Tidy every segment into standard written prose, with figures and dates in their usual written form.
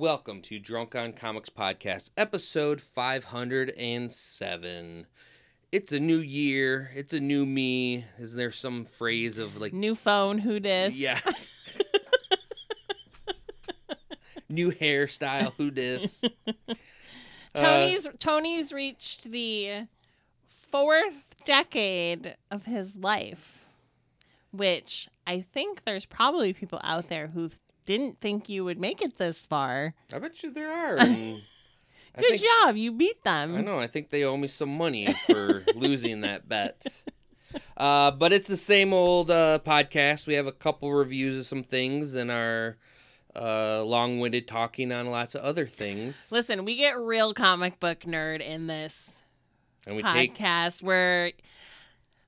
Welcome to Drunk On Comics Podcast, episode 507. It's a new year. It's a new me. Is there some phrase of like... New phone, who dis? Yeah. New hairstyle, who dis? Tony's reached the fourth decade of his life, which I think there's probably people out there who didn't think you would make it this far. I bet you there are. Good job. You beat them. I know. I think they owe me some money for losing that bet. But it's the same old podcast. We have a couple reviews of some things and our... long-winded talking on lots of other things. Listen, we get real comic book nerd in this podcast where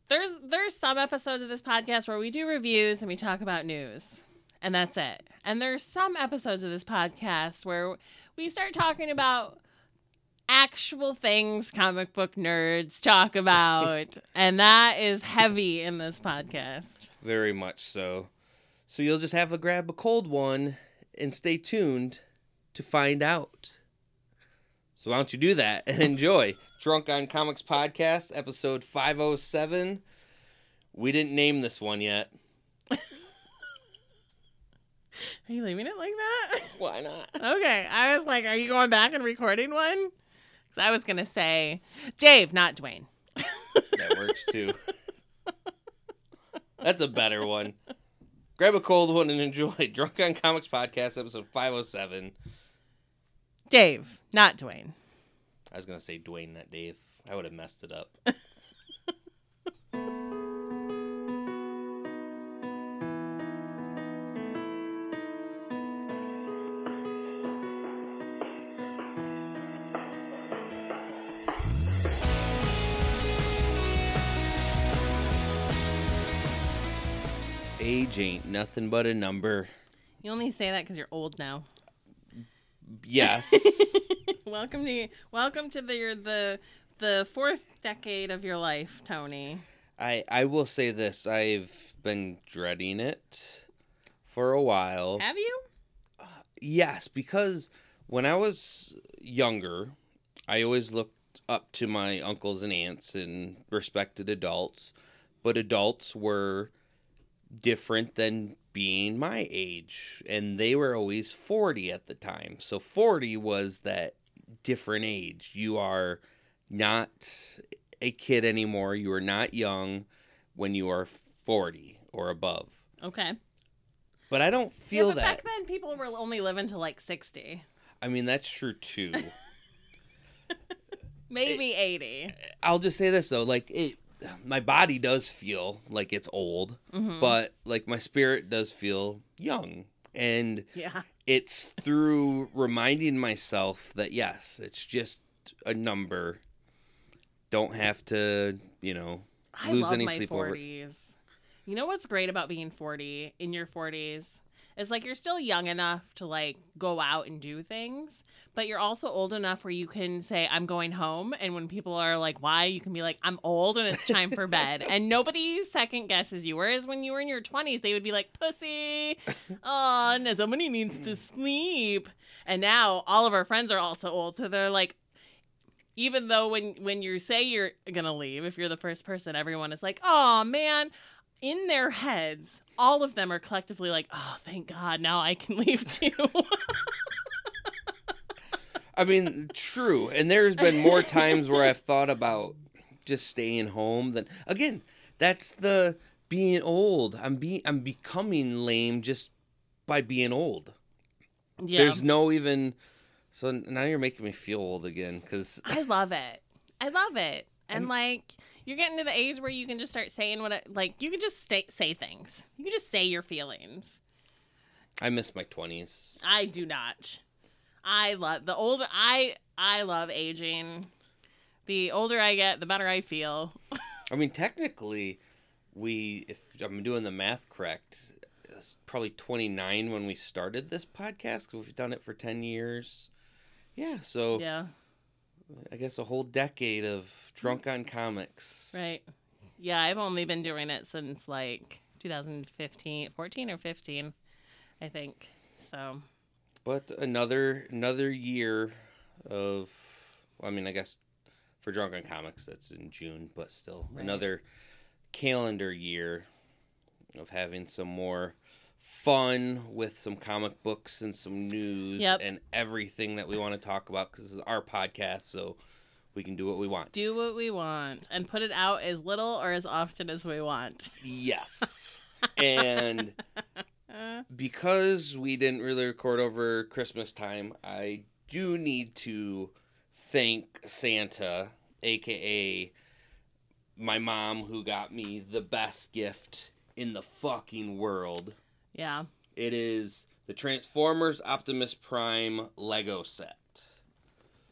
there's some episodes of this podcast where we do reviews and we talk about news, and that's it. And there's some episodes of this podcast where we start talking about actual things comic book nerds talk about, and that is heavy in this podcast. Very much so. So you'll just have to grab a cold one and stay tuned to find out. So why don't you do that and enjoy Drunk on Comics Podcast, episode 507. We didn't name this one yet. Are you leaving it like that? Why not? Okay. I was like, are you going back and recording one? Because I was going to say, Dave, not Dwayne. That works too. That's a better one. Grab a cold one and enjoy Drunk on Comics Podcast, episode 507. Dave, not Dwayne. I was going to say Dwayne, not Dave. I would have messed it up. Age ain't nothing but a number. You only say that because you're old now. Yes. Welcome to the fourth decade of your life, Tony. I will say this. I've been dreading it for a while. Have you? Yes, because when I was younger, I always looked up to my uncles and aunts and respected adults, but adults were... different than being my age, and they were always 40 at the time. So 40 was that different age. You are not a kid anymore. You are not young when you are 40 or above. Okay. But I don't feel that. Back then, people were only living to like 60. I mean, that's true too. Maybe 80. I'll just say this though, like it. My body does feel like it's old, mm-hmm. but like my spirit does feel young. And it's through reminding myself that, yes, it's just a number. Don't have to, lose any sleep 40s. Over it. You know what's great about being 40 in your 40s? It's like you're still young enough to like go out and do things, but you're also old enough where you can say, I'm going home. And when people are like, why? You can be like, I'm old and it's time for bed. And nobody second guesses you. Whereas when you were in your 20s, they would be like, pussy. Oh, no, somebody needs to sleep. And now all of our friends are also old. So they're like, even though when you say you're going to leave, if you're the first person, everyone is like, oh, man, in their heads. All of them are collectively like, oh, thank God, now I can leave too. I mean, true. And there's been more times where I've thought about just staying home than, again, that's the being old. I'm becoming lame just by being old. Yeah. There's no even, so now you're making me feel old again. Cause... I love it. And like... You're getting to the age where you can just start saying you can just say things. You can just say your feelings. I miss my 20s. I do not. I love the older. I love aging. The older I get, the better I feel. I mean, technically, if I'm doing the math correct, it's probably 29 when we started this podcast. 'Cause we've done it for 10 years. Yeah. So. Yeah. I guess a whole decade of Drunk on Comics. Right. Yeah, I've only been doing it since like 2015, 14 or 15, I think. So But another year of, I mean, I guess for Drunk on Comics, that's in June, but still right. Another calendar year of having some more fun with some comic books and some news and everything that we want to talk about, because this is our podcast, so we can do what we want. Do what we want and put it out as little or as often as we want. Yes. And because we didn't really record over Christmas time, I do need to thank Santa, a.k.a. my mom, who got me the best gift in the fucking world. Yeah. It is the Transformers Optimus Prime Lego set.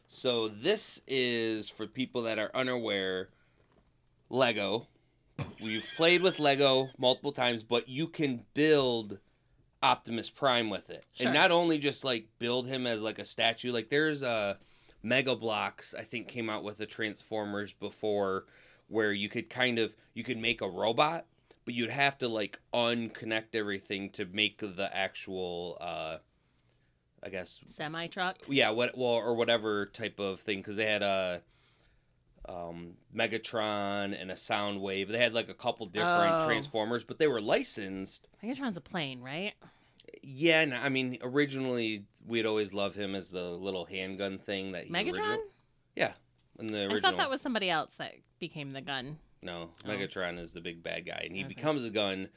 So this is, for people that are unaware, Lego. We've played with Lego multiple times, but you can build Optimus Prime with it. Sure. And not only just, like, build him as, like, a statue. Like, there's a Mega Bloks, I think, came out with the Transformers before, where you could kind of, you could make a robot, but you'd have to, like, unconnect everything to make the actual, I guess, semi-truck? Yeah, or whatever type of thing, because they had a Megatron and a Soundwave. They had, like, a couple different Transformers, but they were licensed. Megatron's a plane, right? Yeah, and, I mean, originally, we'd always love him as the little handgun thing that he Megatron? Yeah, in the original. I thought that was somebody else that became the gun. No, Megatron is the big bad guy, and he becomes a gun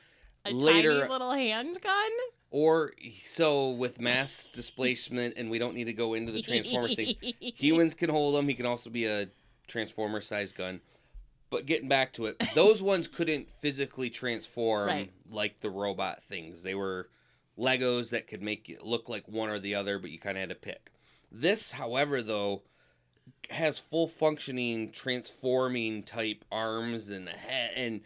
later. A tiny little handgun? Or, so, with mass displacement, and we don't need to go into the Transformers thing, humans can hold him. He can also be a Transformer-sized gun. But getting back to it, those ones couldn't physically transform like the robot things. They were Legos that could make it look like one or the other, but you kind of had to pick. This, however, though, has full functioning transforming type arms and a head, and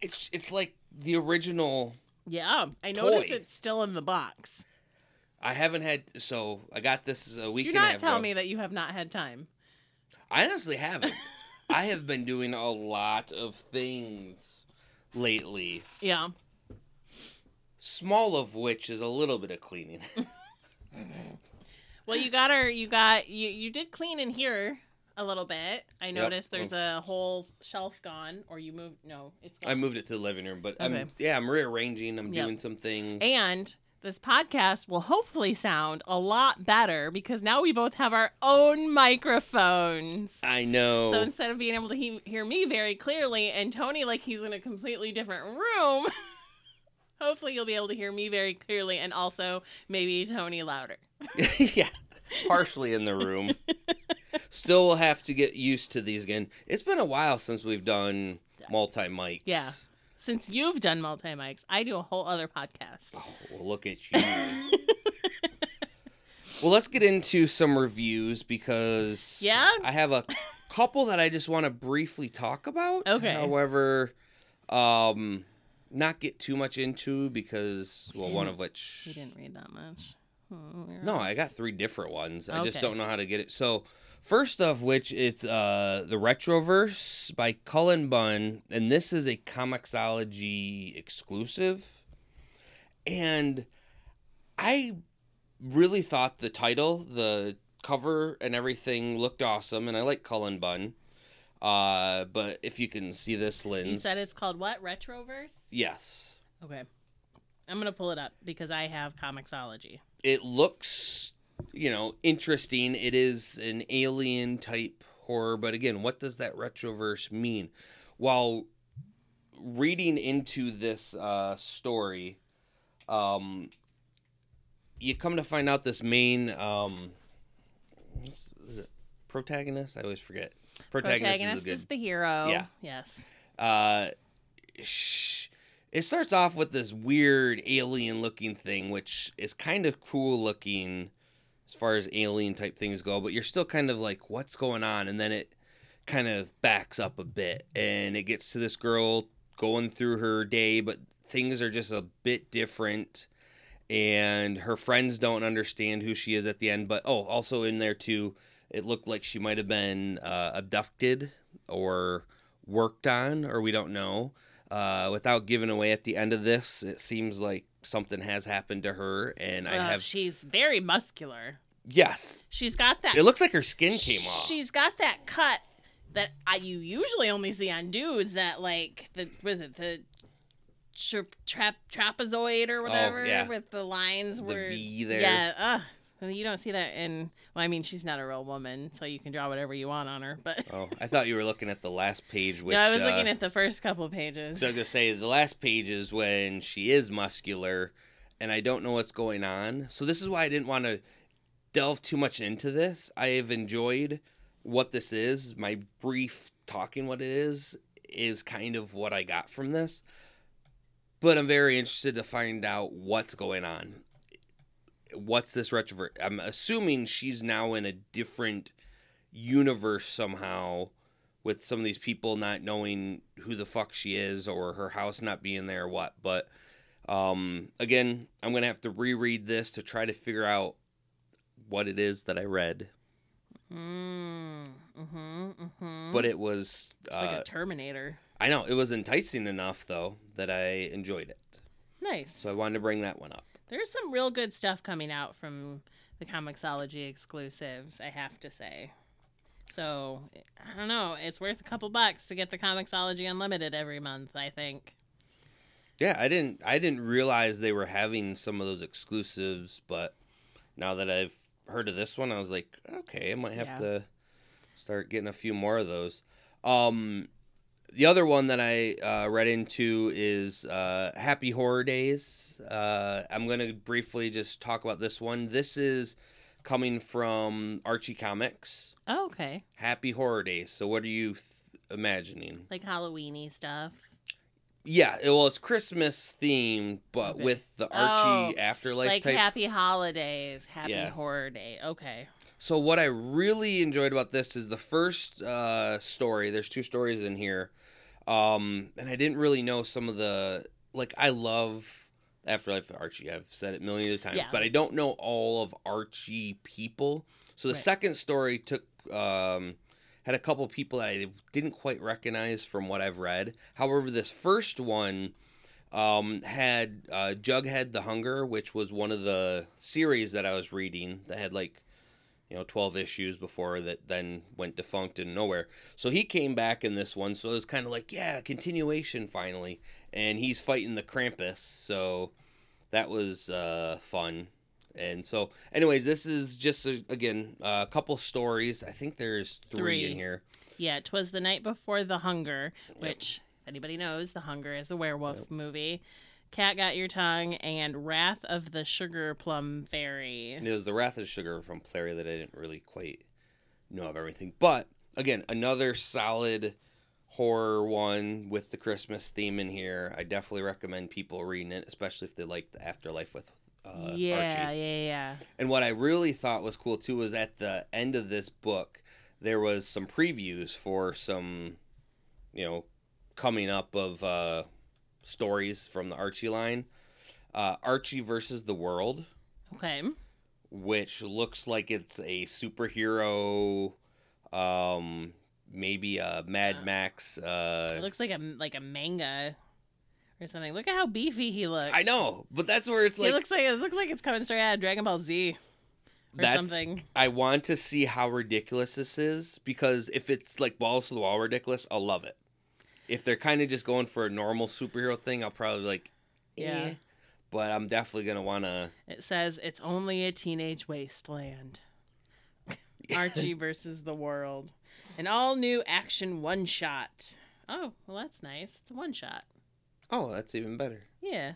it's like the original. Yeah, I noticed it's still in the box. I haven't had, so I got this a week. Do not tell me that you have not had time. I honestly haven't. I have been doing a lot of things lately. Yeah. Small of which is a little bit of cleaning. Well, you did clean in here a little bit. I noticed there's a whole shelf gone, or you moved, it's gone. I moved it to the living room, but I'm rearranging, I'm doing some things. And this podcast will hopefully sound a lot better because now we both have our own microphones. I know. So instead of being able to hear me very clearly and Tony like he's in a completely different room, hopefully you'll be able to hear me very clearly and also maybe Tony louder. Yeah, partially in the room. Still will have to get used to these again. It's been a while since we've done multi-mics. Yeah, since you've done multi-mics. I do a whole other podcast. Oh, well, look at you. Well, let's get into some reviews because I have a couple that I just want to briefly talk about. Okay. However, not get too much into because, one of which... We didn't read that much. No, I got 3 different ones. I just don't know how to get it. So, first of which, it's The Retroverse by Cullen Bunn, and this is a Comixology exclusive. And I really thought the title, the cover, and everything looked awesome, and I like Cullen Bunn. But if you can see this lens... You said it's called what? Retroverse? Yes. Okay. I'm going to pull it up because I have Comixology. It looks, interesting. It is an alien type horror. But again, what does that retroverse mean? While reading into this story, you come to find out this main, is it protagonist? I always forget. Protagonist is the hero. Yeah. Yes. It starts off with this weird alien-looking thing, which is kind of cool-looking as far as alien-type things go, but you're still kind of like, what's going on? And then it kind of backs up a bit, and it gets to this girl going through her day, but things are just a bit different, and her friends don't understand who she is at the end. But, also in there, too, it looked like she might have been abducted or worked on, or we don't know. Without giving away at the end of this, it seems like something has happened to her, and she's very muscular. Yes. She's got that. It looks like her skin came off. She's got that cut that you usually only see on dudes that, like, trapezoid or whatever, with the lines. The V there. Yeah, you don't see that in... Well, I mean, she's not a real woman, so you can draw whatever you want on her, but... Oh, I thought you were looking at the last page, which... No, I was looking at the first couple pages. So I was going to say, the last page is when she is muscular, and I don't know what's going on. So this is why I didn't want to delve too much into this. I have enjoyed what this is. My brief talking what it is kind of what I got from this. But I'm very interested to find out what's going on. What's this retroverse? I'm assuming she's now in a different universe somehow with some of these people not knowing who the fuck she is or her house not being there or what. But again, I'm going to have to reread this to try to figure out what it is that I read. But it was... It's like a Terminator. I know. It was enticing enough, though, that I enjoyed it. Nice. So I wanted to bring that one up. There's some real good stuff coming out from the Comixology exclusives, I have to say. So, I don't know. It's worth a couple bucks to get the Comixology Unlimited every month, I think. Yeah, I didn't realize they were having some of those exclusives, but now that I've heard of this one, I was like, okay, I might have to start getting a few more of those. The other one that I read into is Happy Horror Days. I'm going to briefly just talk about this one. This is coming from Archie Comics. Oh, okay. Happy Horror Days. So what are you imagining? Like Halloween-y stuff? Yeah. Well, it's Christmas themed, but with the Archie afterlife like type. Like Happy Holidays, Happy Horror Day. Okay. So what I really enjoyed about this is the first story. There's two stories in here. And I didn't really know some of the... Like, I love Afterlife Archie. I've said it millions of times. Yeah, but I don't know all of Archie people. So the second story took had a couple people that I didn't quite recognize from what I've read. However, this first one had Jughead the Hunger, which was one of the series that I was reading that had, like, 12 issues before that then went defunct in nowhere. So he came back in this one, so it was kind of like, continuation finally. And he's fighting the Krampus, so that was fun. And so, anyways, this is just, a couple stories. I think there's three in here. Yeah, it was The Night Before the Hunger, which, if anybody knows, The Hunger is a werewolf movie. Cat Got Your Tongue, and Wrath of the Sugar Plum Fairy. It was the Wrath of the Sugar Plum Fairy that I didn't really quite know of everything. But, again, another solid horror one with the Christmas theme in here. I definitely recommend people reading it, especially if they like the afterlife with Archie. Yeah. And what I really thought was cool, too, was at the end of this book, there was some previews for some, coming up of... stories from the Archie line. Archie versus the world. Okay. Which looks like it's a superhero, maybe a Mad Max. It looks like a manga or something. Look at how beefy he looks. I know, but that's where it's like... It looks like it's coming straight out of Dragon Ball Z or something. I want to see how ridiculous this is, because if it's like balls to the wall ridiculous, I'll love it. If they're kind of just going for a normal superhero thing, I'll probably be like, yeah. But I'm definitely going to want to... It says, it's only a teenage wasteland. Archie versus the world. An all-new action one-shot. Oh, well, that's nice. It's a one-shot. Oh, that's even better. Yeah.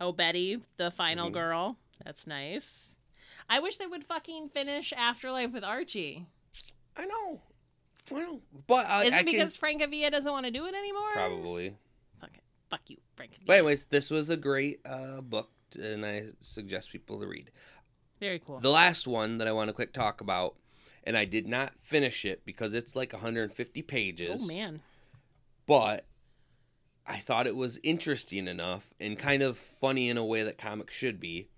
Oh, Betty, the final girl. That's nice. I wish they would fucking finish Afterlife with Archie. I know. Well, but is it because Frank Avila doesn't want to do it anymore? Probably. Okay. Fuck you, Frank Avila. But anyways, this was a great book, and I suggest people to read. Very cool. The last one that I want to quick talk about, and I did not finish it because it's like 150 pages. Oh, man. But I thought it was interesting enough and kind of funny in a way that comics should be.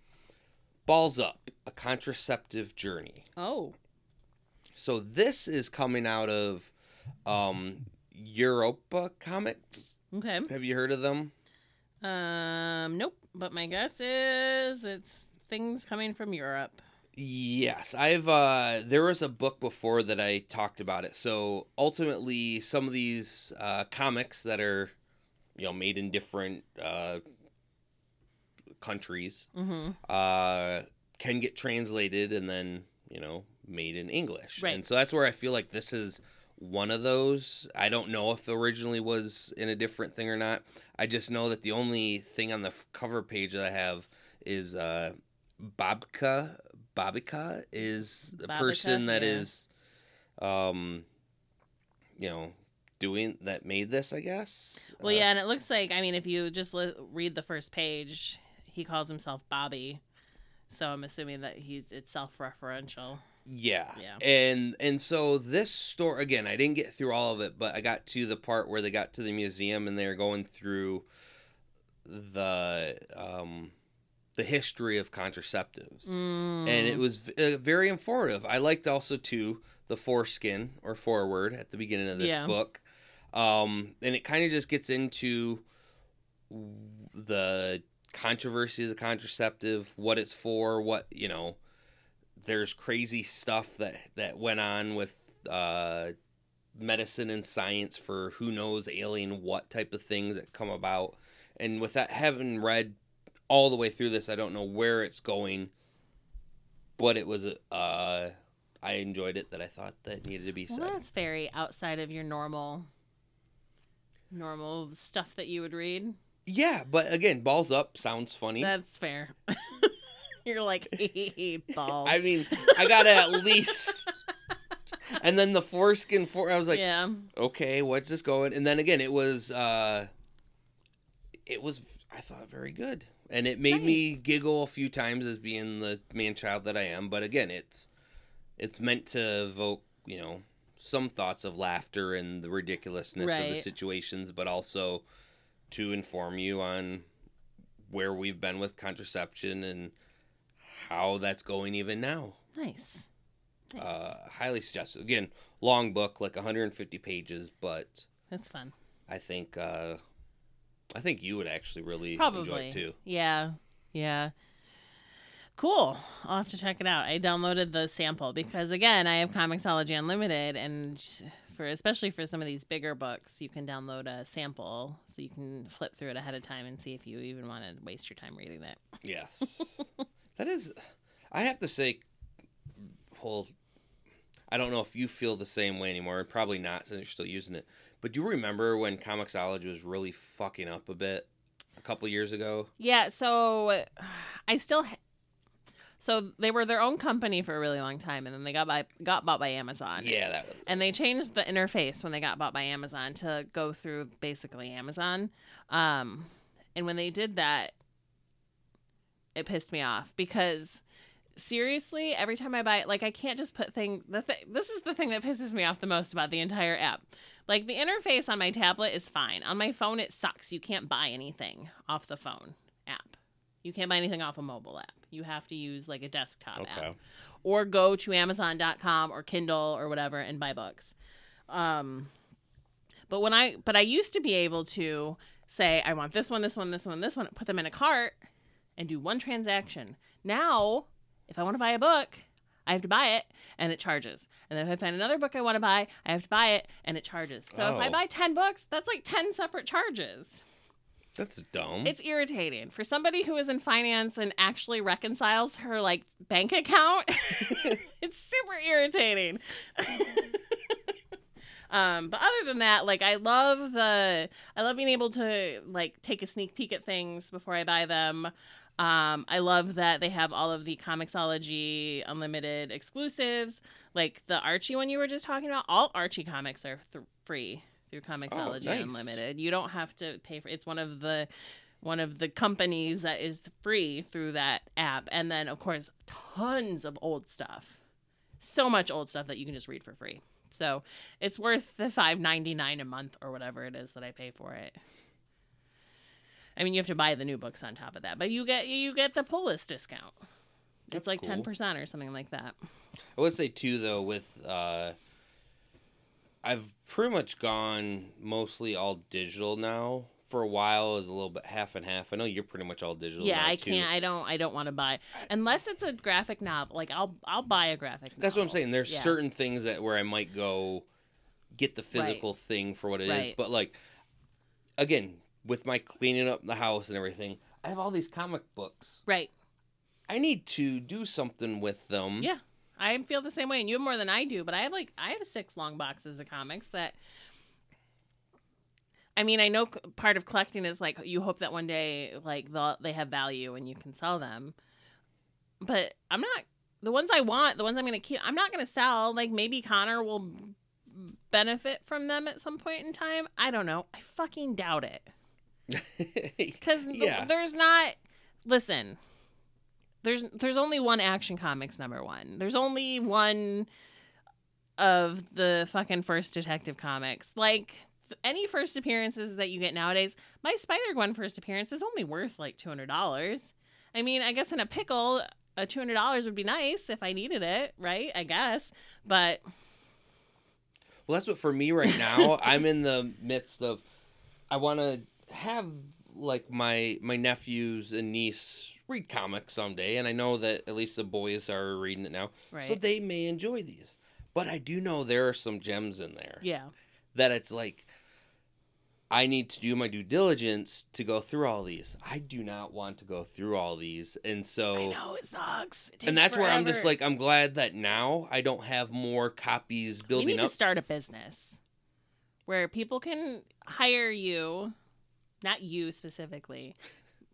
Balls Up, A Contraceptive Journey. Oh. So this is coming out of Europa Comics, Okay. Have you heard of them? Nope. But my guess is it's things coming from Europe. Yes, I've there was a book before that I talked about it. So ultimately, some of these comics that are, you know, made in different countries can get translated and then, you know, made in English. Right. And so that's where I feel like this is one of those. I don't know if originally was in a different thing or not. I just know that the only thing on the cover page that I have is Bobka Babica is the person that is, you know, doing that made this, I guess. Well, yeah, and it looks like, I mean, if you just read the first page, he calls himself Bobby, so I'm assuming that it's self-referential. Yeah, yeah. And so this story, again, I didn't get through all of it, but I got to the part where they got to the museum and they're going through the history of contraceptives. Mm. And it was very informative. I liked also, too, the foreskin or forward at the beginning of this book. And it kind of just gets into the controversies of contraceptive, what it's for, what, you know, there's crazy stuff that went on with medicine and science for who knows alien what type of things that come about. And with that, having read all the way through this, I don't know where it's going, but it was I enjoyed it. That I thought that needed to be said. That's very outside of your normal stuff that you would read. Yeah, but again, balls up sounds funny. That's fair. You're like, balls. I mean, I gotta at least. And then the foreskin for. I was like, yeah. Okay, what's this going? And then again, it was I thought very good. And it made me giggle a few times as being the man-child that I am. But again, it's meant to evoke, you know, some thoughts of laughter and the ridiculousness of the situations, but also to inform you on where we've been with contraception and how that's going even now. Nice. Highly suggested. Again, long book, like 150 pages, but... That's fun. I think you would actually really enjoy it, too. Yeah. Yeah. Cool. I'll have to check it out. I downloaded the sample because, again, I have Comixology Unlimited, and especially for some of these bigger books, you can download a sample so you can flip through it ahead of time and see if you even want to waste your time reading it. Yes. That is, I have to say, I don't know if you feel the same way anymore. Probably not, since you're still using it. But do you remember when Comixology was really fucking up a bit a couple years ago? Yeah, so so they were their own company for a really long time, and then they got bought by Amazon. Yeah, that was. And they changed the interface when they got bought by Amazon to go through basically Amazon. And when they did that, it pissed me off because seriously, every time I buy it, like I can't just put things. This is the thing that pisses me off the most about the entire app. Like, the interface on my tablet is fine. On my phone, it sucks. You can't buy anything off the phone app. You can't buy anything off a mobile app. You have to use, like, a desktop app. Or go to Amazon.com or Kindle or whatever and buy books. But I used to be able to say, I want this one, this one, this one, this one, put them in a cart and do one transaction. Now, if I want to buy a book, I have to buy it, and it charges. And then if I find another book I want to buy, I have to buy it, and it charges. So if I buy 10 books, that's like 10 separate charges. That's dumb. It's irritating. For somebody who is in finance and actually reconciles her, like, bank account, it's super irritating. But other than that, like, I love being able to, like, take a sneak peek at things before I buy them. I love that they have all of the Comixology Unlimited exclusives, like the Archie one you were just talking about. All Archie comics are free through Comixology Unlimited. You don't have to pay for it. It's one of the companies that is free through that app. And then, of course, tons of old stuff. So much old stuff that you can just read for free. So it's worth the $5.99 a month or whatever it is that I pay for it. I mean, you have to buy the new books on top of that, but you get the pull list discount. It's like 10% or something like that. I would say too, though, with I've pretty much gone mostly all digital now. For a while, it was a little bit half and half. I know you're pretty much all digital. Yeah, now, I can't. I don't want to buy unless it's a graphic novel. Like I'll buy a graphic novel. That's what I'm saying. There's certain things that where I might go get the physical thing for what it is. But like again, with my cleaning up the house and everything, I have all these comic books. Right. I need to do something with them. Yeah, I feel the same way, and you have more than I do. But I have 6 long boxes of comics that. I mean, I know part of collecting is, like, you hope that one day, like, they have value and you can sell them. But I'm not... The ones I want, the ones I'm going to keep, I'm not going to sell. Like, maybe Connor will benefit from them at some point in time. I don't know. I fucking doubt it. Because there's not... Listen. There's only one Action Comics #1. There's only one of the fucking first Detective Comics. Like... Any first appearances that you get nowadays, my Spider-Gwen first appearance is only worth like $200. I mean, I guess in a pickle, a $200 would be nice if I needed it, right? I guess, but... Well, that's what for me right now, I'm in the midst of, I want to have like my nephews and niece read comics someday, and I know that at least the boys are reading it now, right. So they may enjoy these. But I do know there are some gems in there. Yeah. That it's like, I need to do my due diligence to go through all these. I do not want to go through all these. And so... I know, it sucks. It takes and that's forever. Where I'm just like, I'm glad that now I don't have more copies building up. You need to start a business where people can hire you, not you specifically.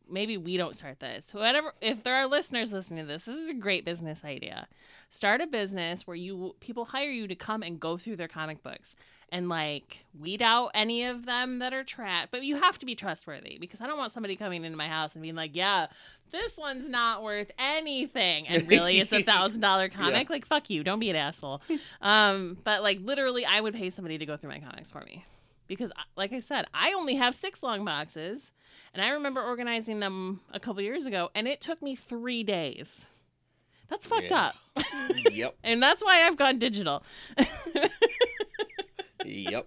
Maybe we don't start this. Whatever. If there are listeners listening to this, this is a great business idea. Start a business where people hire you to come and go through their comic books and like weed out any of them that are trash. But you have to be trustworthy because I don't want somebody coming into my house and being like, yeah, this one's not worth anything. And really, it's $1,000 comic. Yeah. Like, fuck you. Don't be an asshole. But like literally, I would pay somebody to go through my comics for me. Because, like I said, I only have 6 long boxes, and I remember organizing them a couple years ago, and it took me 3 days. That's fucked up. Yep. And that's why I've gone digital. Yep.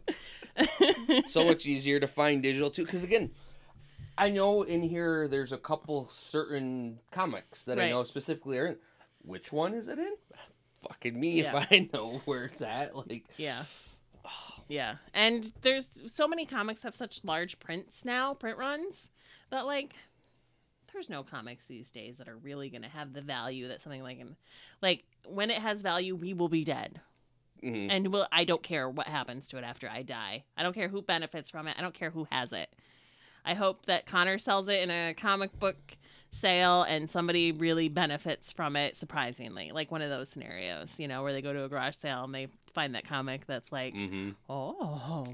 So much easier to find digital, too. Because, again, I know in here there's a couple certain comics that I know specifically are in. Which one is it in? Fucking me if I know where it's at. Like, yeah. Yeah, and there's so many comics have such large prints now, print runs, that like there's no comics these days that are really going to have the value that something like when it has value, we will be dead. Mm-hmm. And I don't care what happens to it after I die. I don't care who benefits from it. I don't care who has it. I hope that Connor sells it in a comic book sale and somebody really benefits from it, surprisingly. Like one of those scenarios, you know, where they go to a garage sale and they find that comic that's like, oh,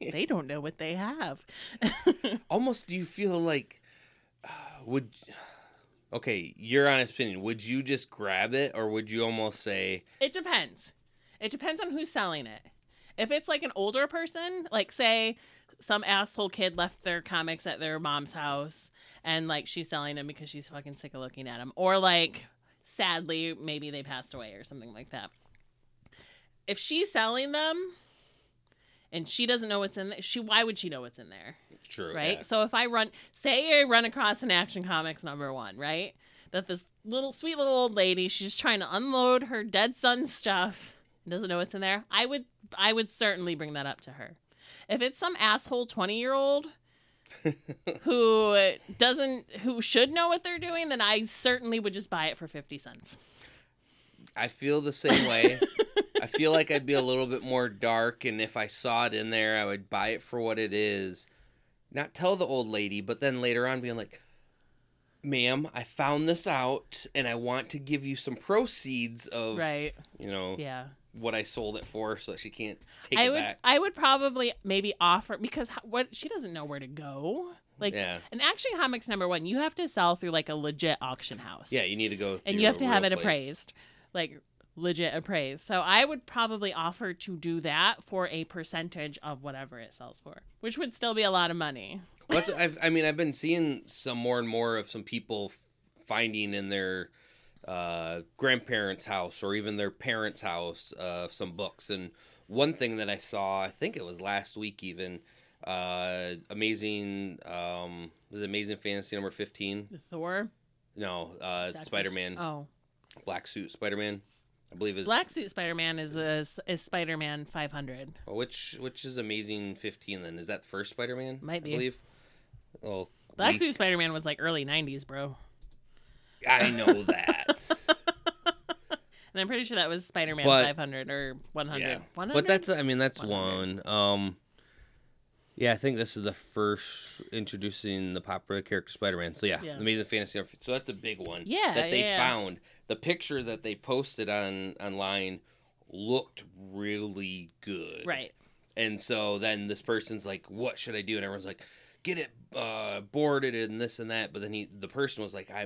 they don't know what they have. Almost do you feel like, okay, your honest opinion, would you just grab it or would you almost say? It depends. It depends on who's selling it. If it's like an older person, like say, some asshole kid left their comics at their mom's house and like she's selling them because she's fucking sick of looking at them, or like sadly maybe they passed away or something like that. If she's selling them and she doesn't know what's in there, why would she know what's in there? True. Right. Yeah. So if I run across an Action Comics #1, right, that this little sweet little old lady, she's just trying to unload her dead son's stuff and doesn't know what's in there, I would certainly bring that up to her. If it's some asshole 20-year-old who should know what they're doing, then I certainly would just buy it for 50 cents. I feel the same way. I feel like I'd be a little bit more dark, and if I saw it in there, I would buy it for what it is. Not tell the old lady, but then later on being like, ma'am, I found this out, and I want to give you some proceeds of, you know. Yeah. What I sold it for, so that she can't take it back. I would probably maybe offer, because what she doesn't know where to go. Like an Action Comics #1, you have to sell through like a legit auction house. Yeah, you need to go through and you have to have it appraised, like legit appraised. So I would probably offer to do that for a percentage of whatever it sells for, which would still be a lot of money. Well, I've been seeing some more and more of some people finding in their grandparents' house or even their parents' house some books, and One thing that I saw, I think it was last week even, Amazing Fantasy number 15? Thor? No, Spider-Man. Oh. Black Suit Spider-Man, I believe is... Black Suit Spider-Man is Spider-Man 500. Oh, which is Amazing 15 then? Is that first Spider-Man? Might be. I believe. Well, Black Suit Spider-Man was like early 90s, bro. I know that. And I'm pretty sure that was Spider-Man 500 or 100. Yeah. 100? But that's 100. One. Yeah, I think this is the first introducing the popular character Spider-Man. So yeah. Amazing Fantasy. So that's a big one. Yeah, that they found. The picture that they posted online looked really good. Right. And so then this person's like, "What should I do?" And everyone's like, "Get it boarded and this and that." But then the person was like, "I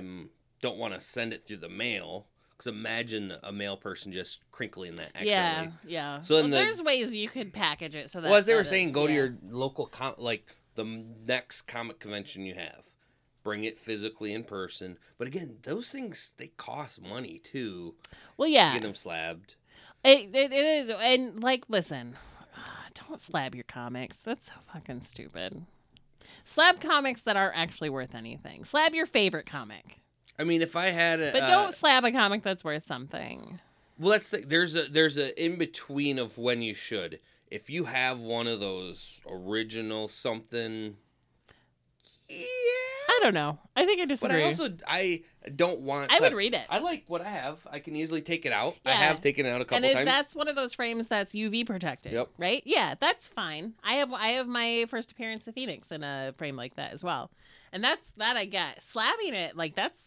don't want to send it through the mail." Because imagine a male person just crinkling that accidentally. Yeah. So there's ways you could package it. So that's well, as they were saying, go to your local, the next comic convention you have. Bring it physically in person. But again, those things, they cost money, too. Well, yeah. You get them slabbed. It is. And, listen, don't slab your comics. That's so fucking stupid. Slab comics that aren't actually worth anything. Slab your favorite comic. I mean, if I had a... But don't slab a comic that's worth something. Well, that's there's a in-between of when you should. If you have one of those original something... Yeah. I don't know. I think I disagree. But I don't want... I would read it. I like what I have. I can easily take it out. Yeah. I have taken it out a couple times. And that's one of those frames that's UV protected, yep. Right? Yeah, that's fine. I have my first appearance to Phoenix in a frame like that as well. And that I get. Slabbing it,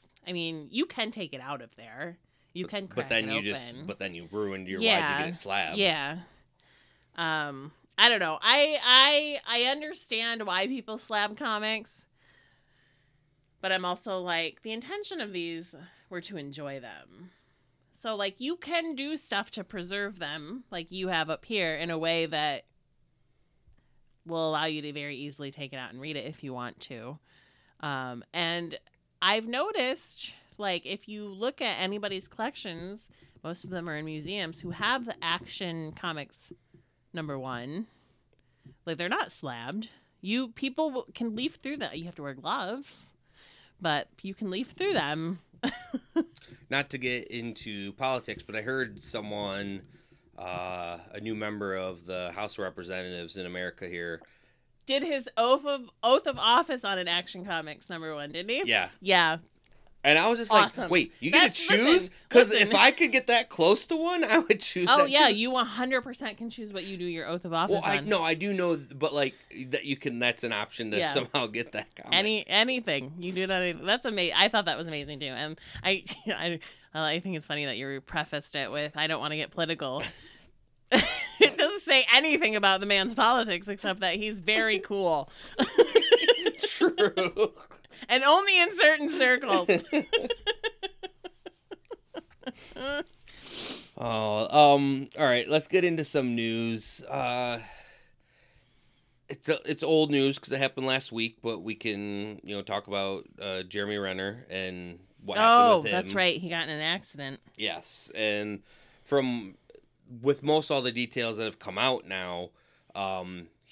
you can take it out of there. You can crack it open. But then you ruined your ride to get a slab. Yeah. I don't know. I understand why people slab comics. But I'm also the intention of these were to enjoy them. So, you can do stuff to preserve them, like you have up here, in a way that will allow you to very easily take it out and read it if you want to. And I've noticed, if you look at anybody's collections, most of them are in museums, who have the Action Comics #1. They're not slabbed. People can leaf through that. You have to wear gloves, but you can leaf through them. Not to get into politics, but I heard someone, a new member of the House of Representatives in America here, did his oath of office on an Action Comics #1, didn't he? Yeah. Yeah. And I was just awesome. Wait, you get to choose? Because if I could get that close to one, I would choose that. Oh, yeah, you 100% can choose what you do your oath of office on. No, I do know, but, that you can, that's an option to somehow get that comic. Anything. You do that. That's amazing. I thought that was amazing, too. And I think it's funny that you prefaced it with, I don't want to get political. It doesn't say anything about the man's politics, except that he's very cool. True. And only in certain circles. All right, let's get into some news. It's old news because it happened last week, but we can talk about Jeremy Renner and what happened with him. Oh, that's right. He got in an accident. Yes, and with most all the details that have come out now,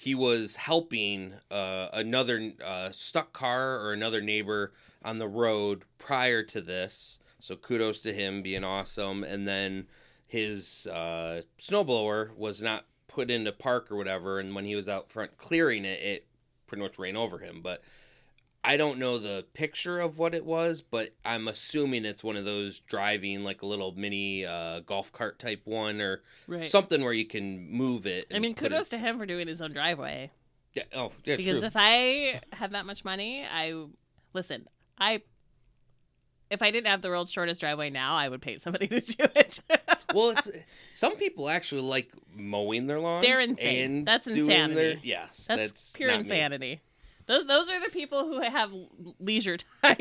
he was helping another stuck car or another neighbor on the road prior to this. So kudos to him being awesome. And then his snowblower was not put into park or whatever. And when he was out front clearing it, it pretty much ran over him. But I don't know the picture of what it was, but I'm assuming it's one of those driving a little mini golf cart type one or something where you can move it. Kudos to him for doing his own driveway. Yeah. Oh, yeah. Because true. If I had that much money, if I didn't have the world's shortest driveway now, I would pay somebody to do it. Well, some people actually like mowing their lawns. They're insane. That's insanity. Yes, that's pure insanity. Me. Those are the people who have leisure time.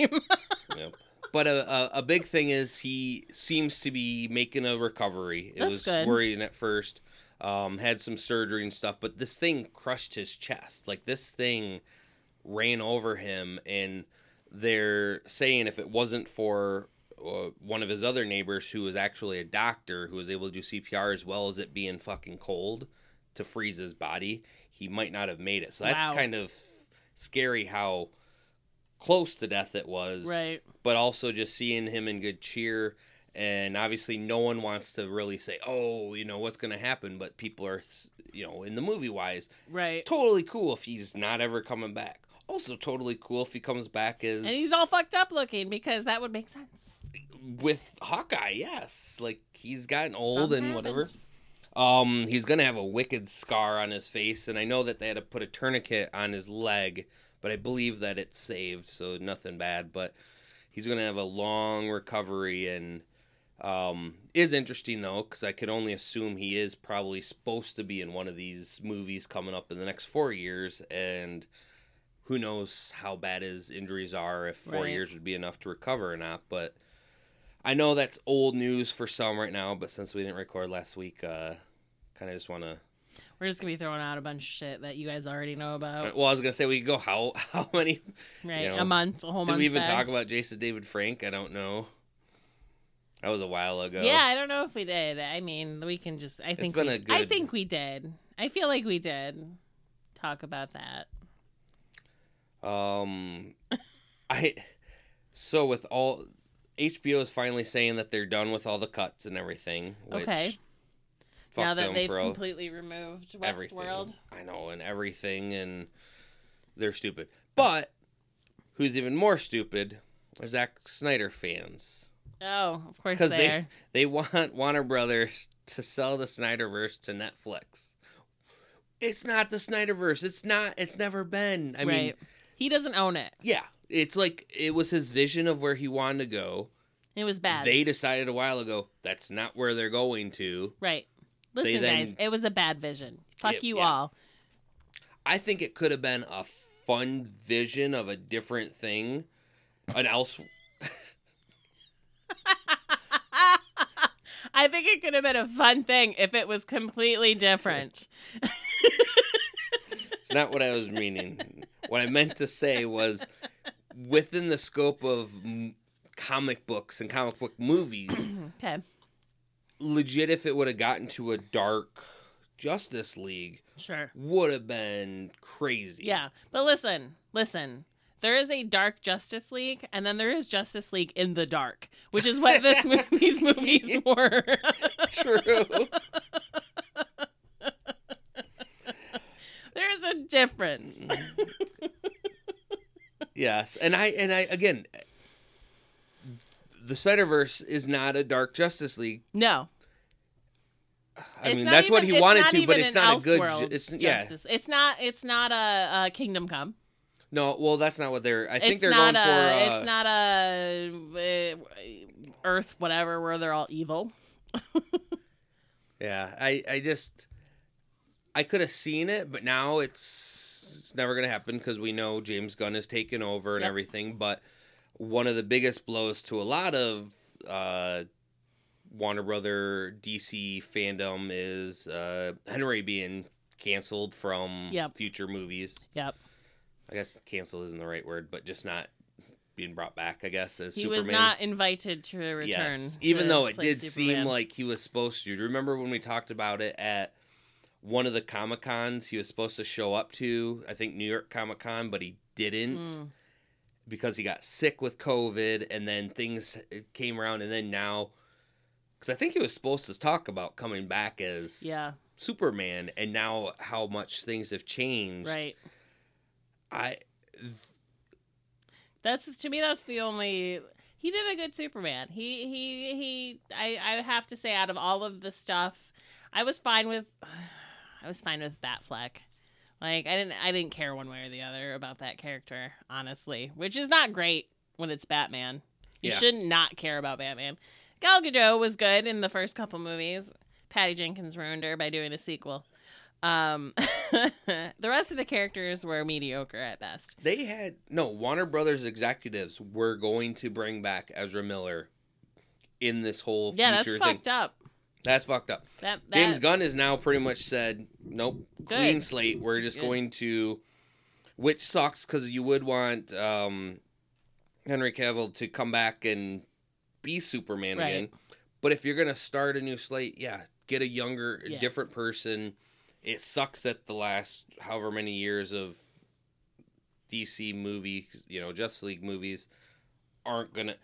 Yep. But a big thing is he seems to be making a recovery. It was good. Worrying at first, had some surgery and stuff, but this thing crushed his chest. This thing ran over him, and they're saying if it wasn't for one of his other neighbors who was actually a doctor who was able to do CPR as well as it being fucking cold to freeze his body, he might not have made it. So that's kind of scary how close to death it was. Right. But also just seeing him in good cheer. And obviously no one wants to really say, oh, you know, what's going to happen? But people are, you know, in the movie-wise, right, totally cool if he's not ever coming back. Also totally cool if he comes back as... And he's all fucked up looking, because that would make sense. With Hawkeye, yes. Like, he's gotten old and whatever. He's going to have a wicked scar on his face, and I know that they had to put a tourniquet on his leg, but I believe that it's saved, so nothing bad. But he's going to have a long recovery, and is interesting, though, because I could only assume he is probably supposed to be in one of these movies coming up in the next 4 years, and... Who knows how bad his injuries are, if four years would be enough to recover or not. But I know that's old news for some right now, but since we didn't record last week, kind of just want to... We're just going to be throwing out a bunch of shit that you guys already know about. Well, I was going to say, we could go how many... Right, you know, a whole month. Did we even talk about Jason David Frank? I don't know. That was a while ago. Yeah, I don't know if we did. I mean, we can just... I think we did. I feel like we did talk about that. So with all, HBO is finally saying that they're done with all the cuts and everything. Which, okay. Now that they've completely removed Westworld. I know, and everything, and they're stupid. But who's even more stupid are Zack Snyder fans. Oh, of course they are. Because they want Warner Brothers to sell the Snyderverse to Netflix. It's not the Snyderverse. It's not. It's never been. I mean. He doesn't own it. Yeah. It's like it was his vision of where he wanted to go. It was bad. They decided a while ago that's not where they're going to. Right. Listen, guys, it was a bad vision. Fuck you all. I think it could have been a fun vision of a different thing. I think it could have been a fun thing if it was completely different. It's not what I was meaning. What I meant to say was, within the scope of comic books and comic book movies, okay, legit, if it would have gotten to a dark Justice League, sure, would have been crazy. Yeah, but listen. There is a dark Justice League, and then there is Justice League in the dark, which is what these movies were. True. There's a difference. Yes, and I again, the Snyderverse is not a dark Justice League. No. I mean, that's even, what he wanted to, but it's not a good. It's not a Kingdom Come. No, well, that's not what they're... I think they're going for... It's not a... Earth, whatever, where they're all evil. Yeah, I just... I could have seen it, but now it's never going to happen because we know James Gunn has taken over and everything, but one of the biggest blows to a lot of Warner Brother DC fandom is Henry being canceled from future movies. Yep. I guess cancel isn't the right word, but just not being brought back, I guess, as Superman. He was not invited to return. Yes. Even though it did seem like he was supposed to. Remember when we talked about it at one of the Comic-Cons he was supposed to show up to? I think New York Comic-Con, but he didn't because he got sick with COVID, and then things came around, and then now... Because I think he was supposed to talk about coming back as Superman, and now how much things have changed. Right. That's the only... He did a good Superman. I have to say, out of all of the stuff, I was fine with Batfleck. Like, I didn't care one way or the other about that character, honestly, which is not great when it's Batman. You should not care about Batman. Gal Gadot was good in the first couple movies. Patty Jenkins ruined her by doing a sequel. The rest of the characters were mediocre at best. Warner Brothers executives were going to bring back Ezra Miller in this whole future thing. That's fucked up. James Gunn has now pretty much said, nope, clean slate. We're just going to, which sucks because you would want Henry Cavill to come back and be Superman again. But if you're going to start a new slate, get a younger, different person. It sucks that the last however many years of DC movies, you know, Justice League movies, aren't going to...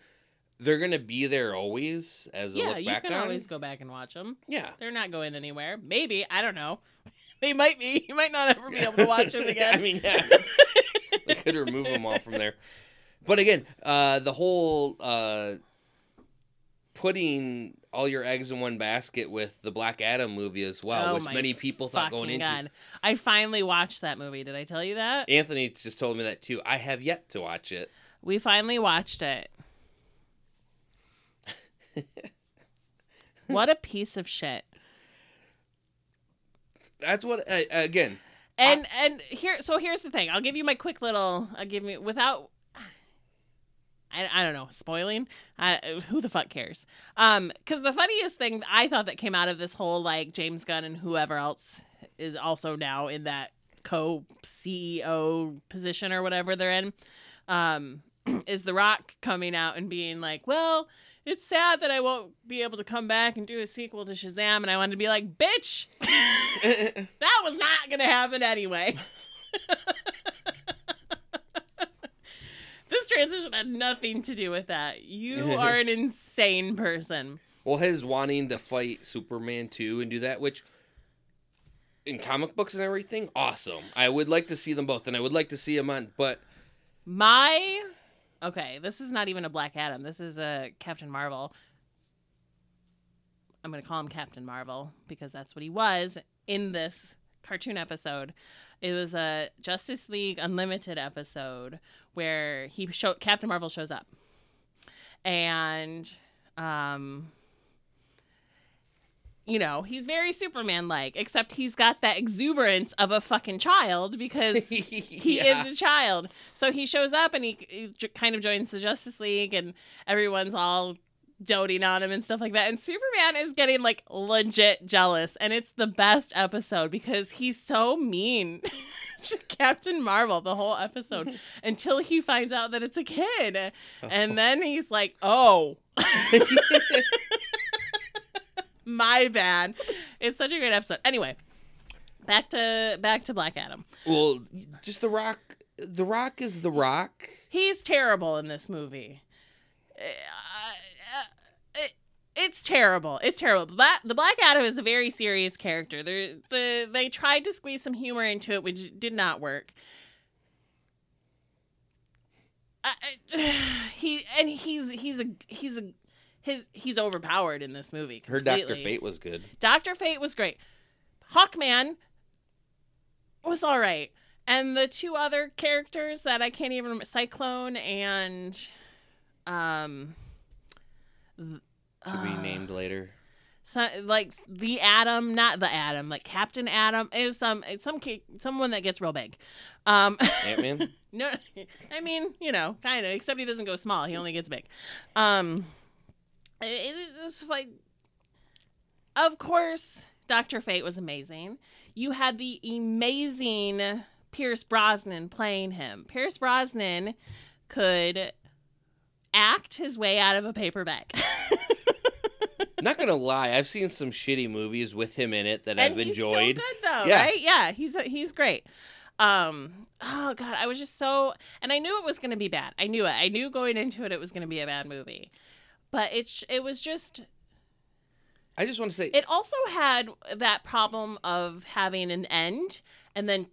They're going to be there always as a look back on. You can always go back and watch them. Yeah. They're not going anywhere. Maybe. I don't know. They might be. You might not ever be able to watch them again. They could remove them all from there. But again, the whole... putting all your eggs in one basket with the Black Adam movie as well, which many people thought going into. I finally watched that movie. Did I tell you that? Anthony just told me that too. I have yet to watch it. We finally watched it. What a piece of shit. That's what, again. And here, so here's the thing. I'll give you my quick little, I don't know, spoiling? Who the fuck cares? Because the funniest thing I thought that came out of this whole, like, James Gunn and whoever else is also now in that co-CEO position or whatever they're in, is The Rock coming out and being like, well, it's sad that I won't be able to come back and do a sequel to Shazam. And I wanted to be like, bitch, that was not going to happen anyway. This transition had nothing to do with that. You are an insane person. Well, his wanting to fight Superman 2 and do that, which in comic books and everything, awesome. I would like to see them both, and I would like to see him on, but... Okay, this is not even a Black Adam. This is a Captain Marvel. I'm going to call him Captain Marvel because that's what he was in this cartoon episode. It was a Justice League Unlimited episode where Captain Marvel shows up, and you know, he's very Superman-like, except he's got that exuberance of a fucking child because he is a child. So he shows up and he kind of joins the Justice League, and everyone's all doting on him and stuff like that, and Superman is getting like legit jealous, and it's the best episode because he's so mean to Captain Marvel the whole episode until he finds out that it's a kid, and then he's like, oh, my bad. It's such a great episode. Anyway, back to Black Adam. Well, just The Rock is The Rock. He's terrible in this movie. It's terrible. It's terrible. The Black Adam is a very serious character. They tried to squeeze some humor into it, which did not work. He's overpowered in this movie completely. Her Doctor Fate was good. Doctor Fate was great. Hawkman was all right, and the two other characters that I can't even remember, Cyclone and to be named later. So, like the Adam, not the Adam, like Captain Adam. It was some kid, someone that gets real big. Ant-Man? No, I mean, you know, kind of, except he doesn't go small. He only gets big. It's like, of course, Dr. Fate was amazing. You had the amazing Pierce Brosnan playing him. Pierce Brosnan could act his way out of a paper bag. Not gonna lie, I've seen some shitty movies with him in it that I've enjoyed. He's still good though, right? Yeah, he's great. Oh god, I was just so, and I knew it was gonna be bad. I knew it. I knew going into it was gonna be a bad movie, but it was just. I just want to say it also had that problem of having an end and then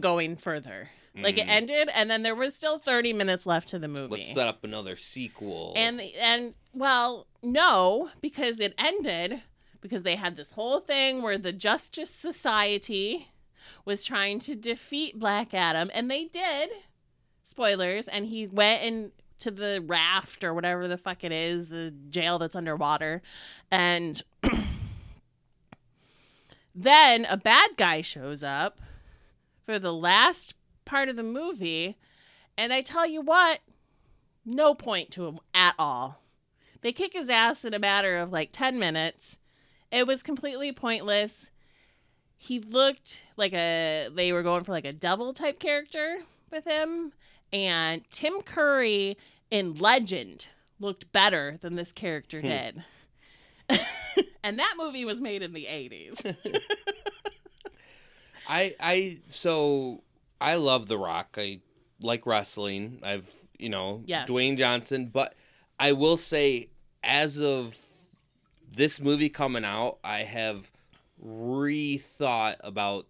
going further. Like, it ended, and then there was still 30 minutes left to the movie. Let's set up another sequel. And well, no, because it ended, because they had this whole thing where the Justice Society was trying to defeat Black Adam, and they did. Spoilers. And he went into the raft or whatever the fuck it is, the jail that's underwater. And then a bad guy shows up for the last part of the movie, and I tell you what, no point to him at all. They kick his ass in a matter of like 10 minutes. It was completely pointless. He looked like they were going for like a devil type character with him, and Tim Curry in Legend looked better than this character did. And that movie was made in the 80s. I love The Rock. I like wrestling. Dwayne Johnson. But I will say, as of this movie coming out, I have rethought about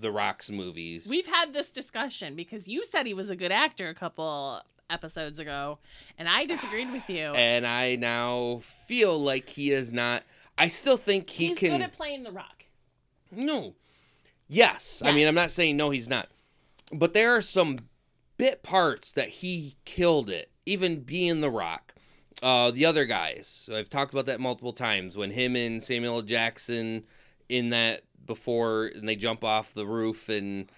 The Rock's movies. We've had this discussion because you said he was a good actor a couple episodes ago, and I disagreed with you. And I now feel like he is not. I still think he's good at playing The Rock. No. Yes. I mean, I'm not saying no, he's not. But there are some bit parts that he killed it, even being The Rock. The other guys. So I've talked about that multiple times when him and Samuel L. Jackson in that before and they jump off the roof, and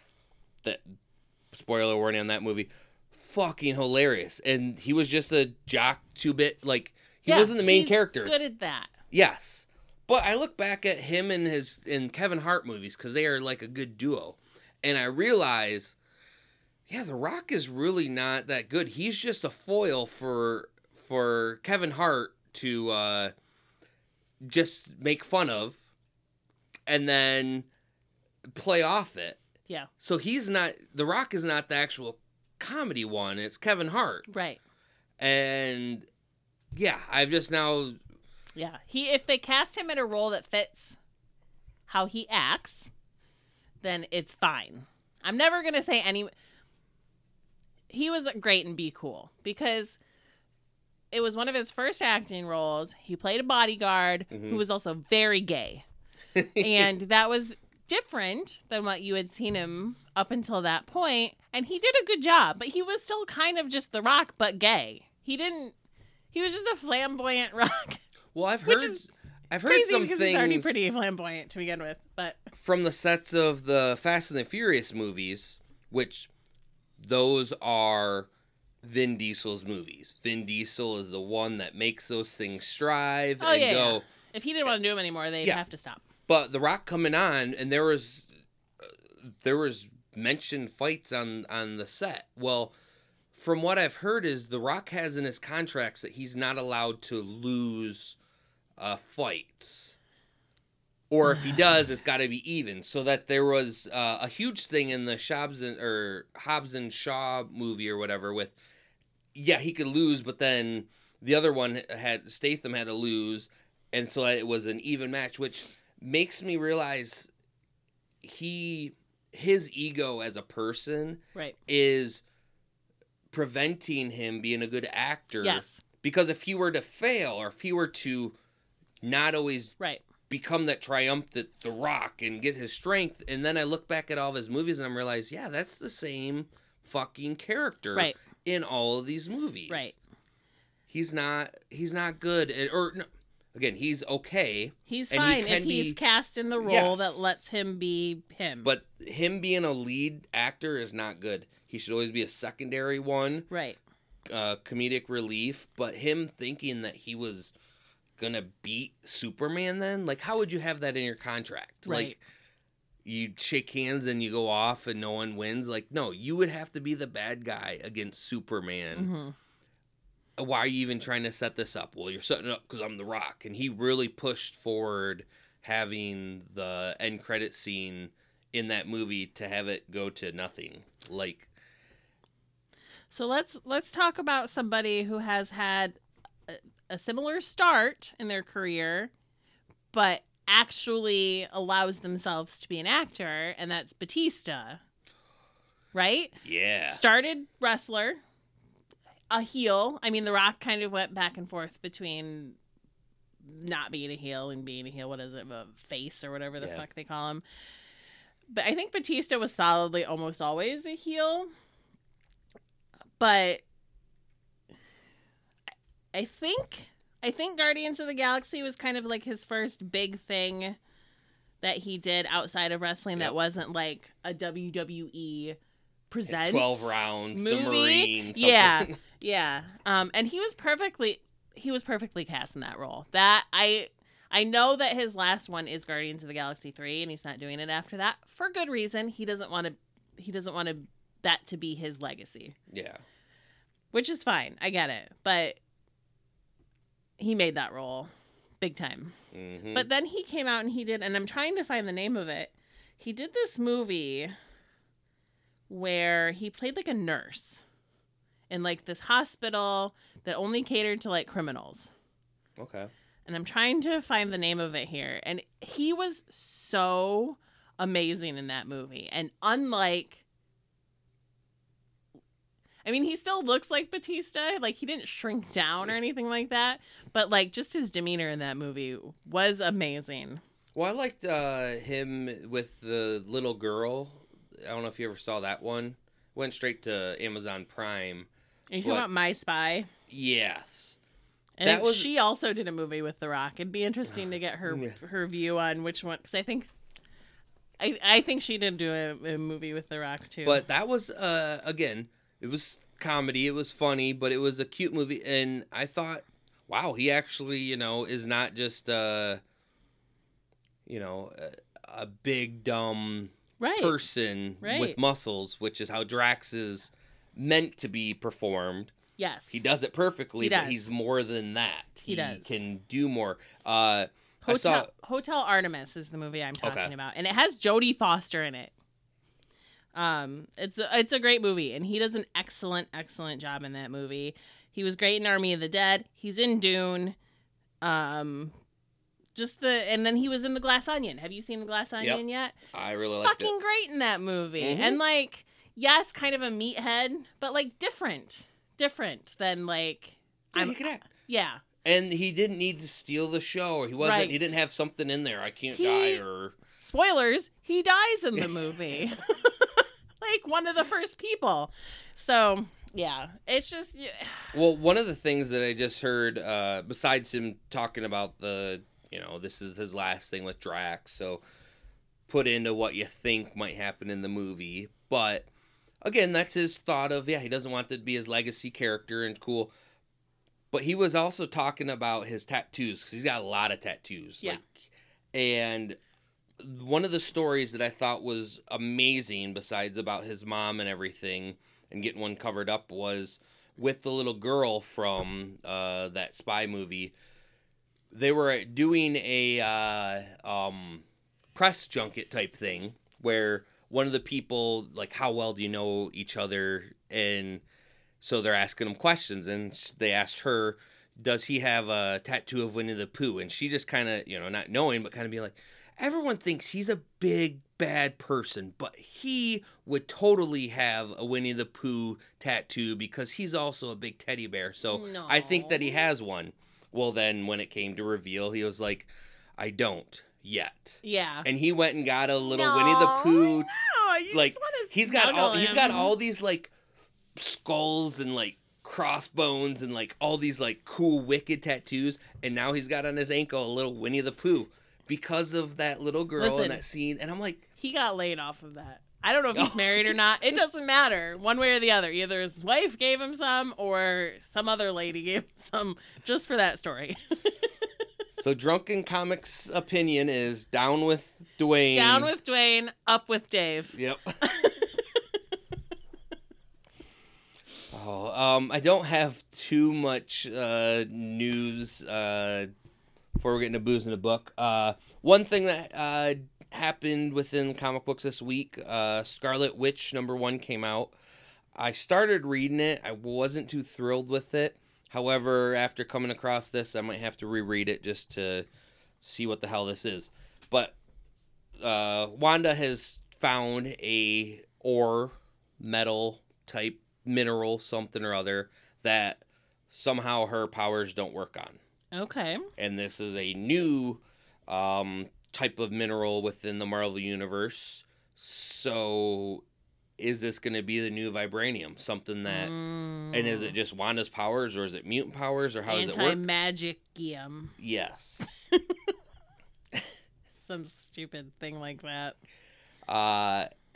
that spoiler warning on that movie. Fucking hilarious. And he was just a jock two-bit. Like, he wasn't the main character. Good at that. Yes. But I look back at him and his in Kevin Hart movies because they are like a good duo. And I realize, The Rock is really not that good. He's just a foil for Kevin Hart to just make fun of and then play off it. Yeah. So he's not... The Rock is not the actual comedy one. It's Kevin Hart. Right. And, I've just now... Yeah, if they cast him in a role that fits how he acts, then it's fine. I'm never going to say any... He was great in Be Cool because it was one of his first acting roles. He played a bodyguard who was also very gay. And that was different than what you had seen him up until that point. And he did a good job, but he was still kind of just The Rock, but gay. He was just a flamboyant rock. Well, I've heard some things. He's already pretty flamboyant to begin with, but from the sets of the Fast and the Furious movies, which those are Vin Diesel's movies. Vin Diesel is the one that makes those things strive and go. Yeah. If he didn't want to do them anymore, they'd have to stop. But The Rock coming on, and there was mentioned fights on the set. Well, from what I've heard is The Rock has in his contracts that he's not allowed to lose fights, or if he does, it's got to be even. So that there was a huge thing in the Hobbs and Shaw movie or whatever with, he could lose, but then the other one Statham had to lose, and so it was an even match, which makes me realize his ego as a person is preventing him being a good actor. Yes. Because if he were to fail, or if he were to not always become that triumphant The Rock and get his strength, and then I look back at all of his movies and I realize, that's the same fucking character in all of these movies. Right. He's not good at, or no, again, he's okay. He's fine if he's cast in the role that lets him be him. But him being a lead actor is not good. He should always be a secondary one. Right. Comedic relief, but him thinking that he was gonna beat Superman, then how would you have that in your contract? You shake hands and you go off and no one wins. No, you would have to be the bad guy against Superman. Mm-hmm. Why are you even trying to set this up? Well, you're setting it up because I'm The Rock, and he really pushed forward having the end credit scene in that movie to have it go to nothing. So let's talk about somebody who has had a similar start in their career, but actually allows themselves to be an actor, and that's Batista, right? Yeah. Started wrestler, a heel. I mean, The Rock kind of went back and forth between not being a heel and being a heel. What is it, a face or whatever the fuck they call him. But I think Batista was solidly almost always a heel. But I think Guardians of the Galaxy was kind of his first big thing that he did outside of wrestling that wasn't a WWE presents 12 rounds movie. The Marines. Yeah. And he was perfectly cast in that role. That I know that his last one is Guardians of the Galaxy 3, and he's not doing it after that for good reason. He doesn't want to that to be his legacy. Yeah. Which is fine. I get it. But he made that role big time. Mm-hmm. But then he came out and he did, and I'm trying to find the name of it. He did this movie where he played like a nurse in like this hospital that only catered to like criminals. Okay. And I'm trying to find the name of it here. And he was so amazing in that movie. And unlike, I mean, he still looks like Batista. Like, he didn't shrink down or anything like that. But, like, just his demeanor in that movie was amazing. Well, I liked him with the little girl. I don't know if you ever saw that one. Went straight to Amazon Prime. Are you talking about My Spy? Yes. And that was... she also did a movie with The Rock. It'd be interesting to get her view on which one. Because I think... I think she did do a movie with The Rock, too. But that was, again... It was comedy, it was funny, but it was a cute movie, and I thought, wow, he actually, you know, is not just, you know, a big, dumb person with muscles, which is how Drax is meant to be performed. Yes. He does it perfectly, but he's more than that. He does. He can do more. Hotel Artemis is the movie I'm talking about, and it has Jodie Foster in it. It's a great movie, and he does an excellent job in that movie. He was great in Army of the Dead. He's in Dune. And then he was in The Glass Onion. Have you seen The Glass Onion yet? I really liked it. Fucking great in that movie. Mm-hmm. And like, yes, kind of a meathead, but like different than like, he could act. Yeah. And he didn't need to steal the show. He wasn't, he didn't have something in there. I can't die or spoilers. He dies in the movie. Like one of the first people. So, yeah, it's just. Yeah. Well, one of the things that I just heard, besides him talking about this is his last thing with Drax. So put into what you think might happen in the movie. But again, that's his thought of, he doesn't want that to be his legacy character and cool. But he was also talking about his tattoos because he's got a lot of tattoos. Yeah. One of the stories that I thought was amazing, besides about his mom and everything and getting one covered up, was with the little girl from that spy movie. They were doing a press junket type thing where one of the people, like, how well do you know each other? And so they're asking him questions, and they asked her, does he have a tattoo of Winnie the Pooh? And she just kind of, not knowing, but kind of being like, everyone thinks he's a big, bad person, but he would totally have a Winnie the Pooh tattoo because he's also a big teddy bear. So no. I think that he has one. Well, then when it came to reveal, he was like, I don't yet. Yeah. And he went and got a little Winnie the Pooh. No, you like, just want to he's got all these like skulls and like crossbones and like all these like cool, wicked tattoos. And now he's got on his ankle a little Winnie the Pooh. Because of that little girl in that scene. And I'm like... He got laid off of that. I don't know if he's married or not. It doesn't matter. One way or the other. Either his wife gave him some or some other lady gave him some just for that story. So Drunken Comics' opinion is down with Dwayne. Down with Dwayne, up with Dave. Yep. I don't have too much news... before we're getting to booze in the book. One thing that happened within comic books this week, Scarlet Witch #1 came out. I started reading it. I wasn't too thrilled with it. However, after coming across this, I might have to reread it just to see what the hell this is. But Wanda has found a ore, metal type mineral, something or other, that somehow her powers don't work on. Okay. And this is a new type of mineral within the Marvel Universe. So is this going to be the new vibranium? Something that... And is it just Wanda's powers or is it mutant powers or how does it work? Anti-magicium. Yes. Some stupid thing like that.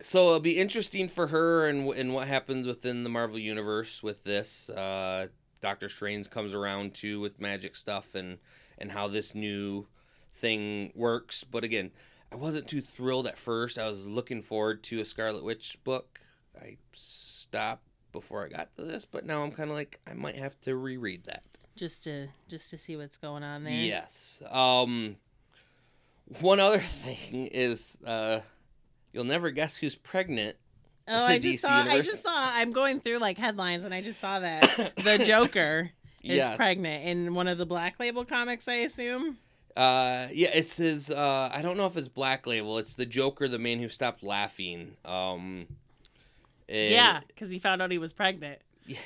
So it'll be interesting for her and what happens within the Marvel Universe with this... Doctor Strange comes around, too, with magic stuff and how this new thing works. But again, I wasn't too thrilled at first. I was looking forward to a Scarlet Witch book. I stopped before I got to this, but now I'm kind of like, I might have to reread that. Just to see what's going on there. Yes. One other thing is you'll never guess who's pregnant. Oh, I just saw. I'm going through like headlines, and I just saw that the Joker is pregnant in one of the Black Label comics, I assume. Yeah, it's his. I don't know if it's Black Label. It's the Joker, the man who stopped laughing. Yeah, because he found out he was pregnant. Yeah.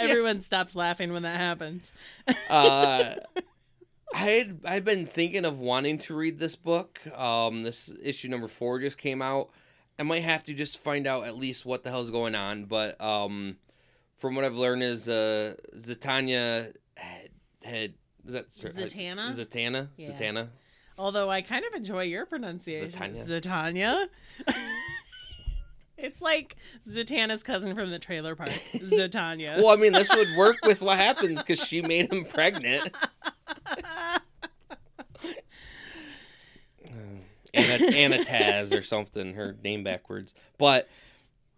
Everyone stops laughing when that happens. I've been thinking of wanting to read this book. This issue number 4 just came out. I might have to just find out at least what the hell's going on, but from what I've learned is Zatanna had is that Zatanna? Zatanna? Yeah. Zatanna. Although I kind of enjoy your pronunciation. Zatanna. It's like Zatanna's cousin from the trailer park, Zatanna. Well, I mean, this would work with what happens because she made him pregnant. Anna Taz or something, her name backwards. But,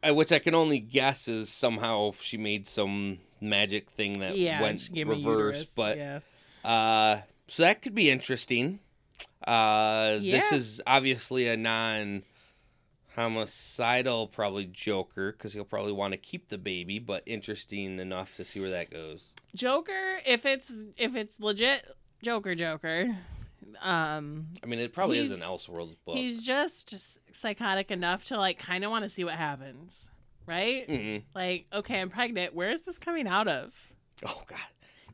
which I can only guess is somehow she made some magic thing that went reverse. But, so that could be interesting. This is obviously a non-homicidal probably Joker because he'll probably want to keep the baby, but interesting enough to see where that goes. Joker, if it's legit Joker. I mean, it probably is an Elseworlds book. He's just psychotic enough to like kind of want to see what happens, right? Mm-hmm. Like, okay, I'm pregnant. Where is this coming out of? Oh God!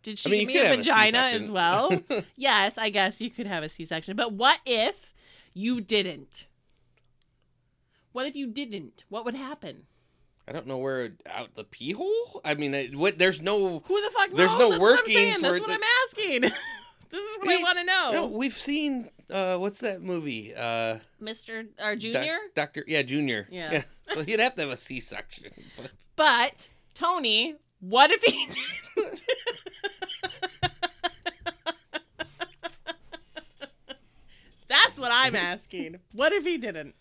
Did she give me a vagina as well? Yes, I guess you could have a C-section. But what if you didn't? What if you didn't? What would happen? I don't know where out the pee hole. I mean, there's no. Who the fuck knows? There's no workings. That's what I'm asking. This is what I want to know. No, we've seen what's that movie? Mr. or Junior? Doctor, yeah, Junior. Yeah. So he'd have to have a C-section. But Tony, what if he didn't? That's what I'm asking. What if he didn't?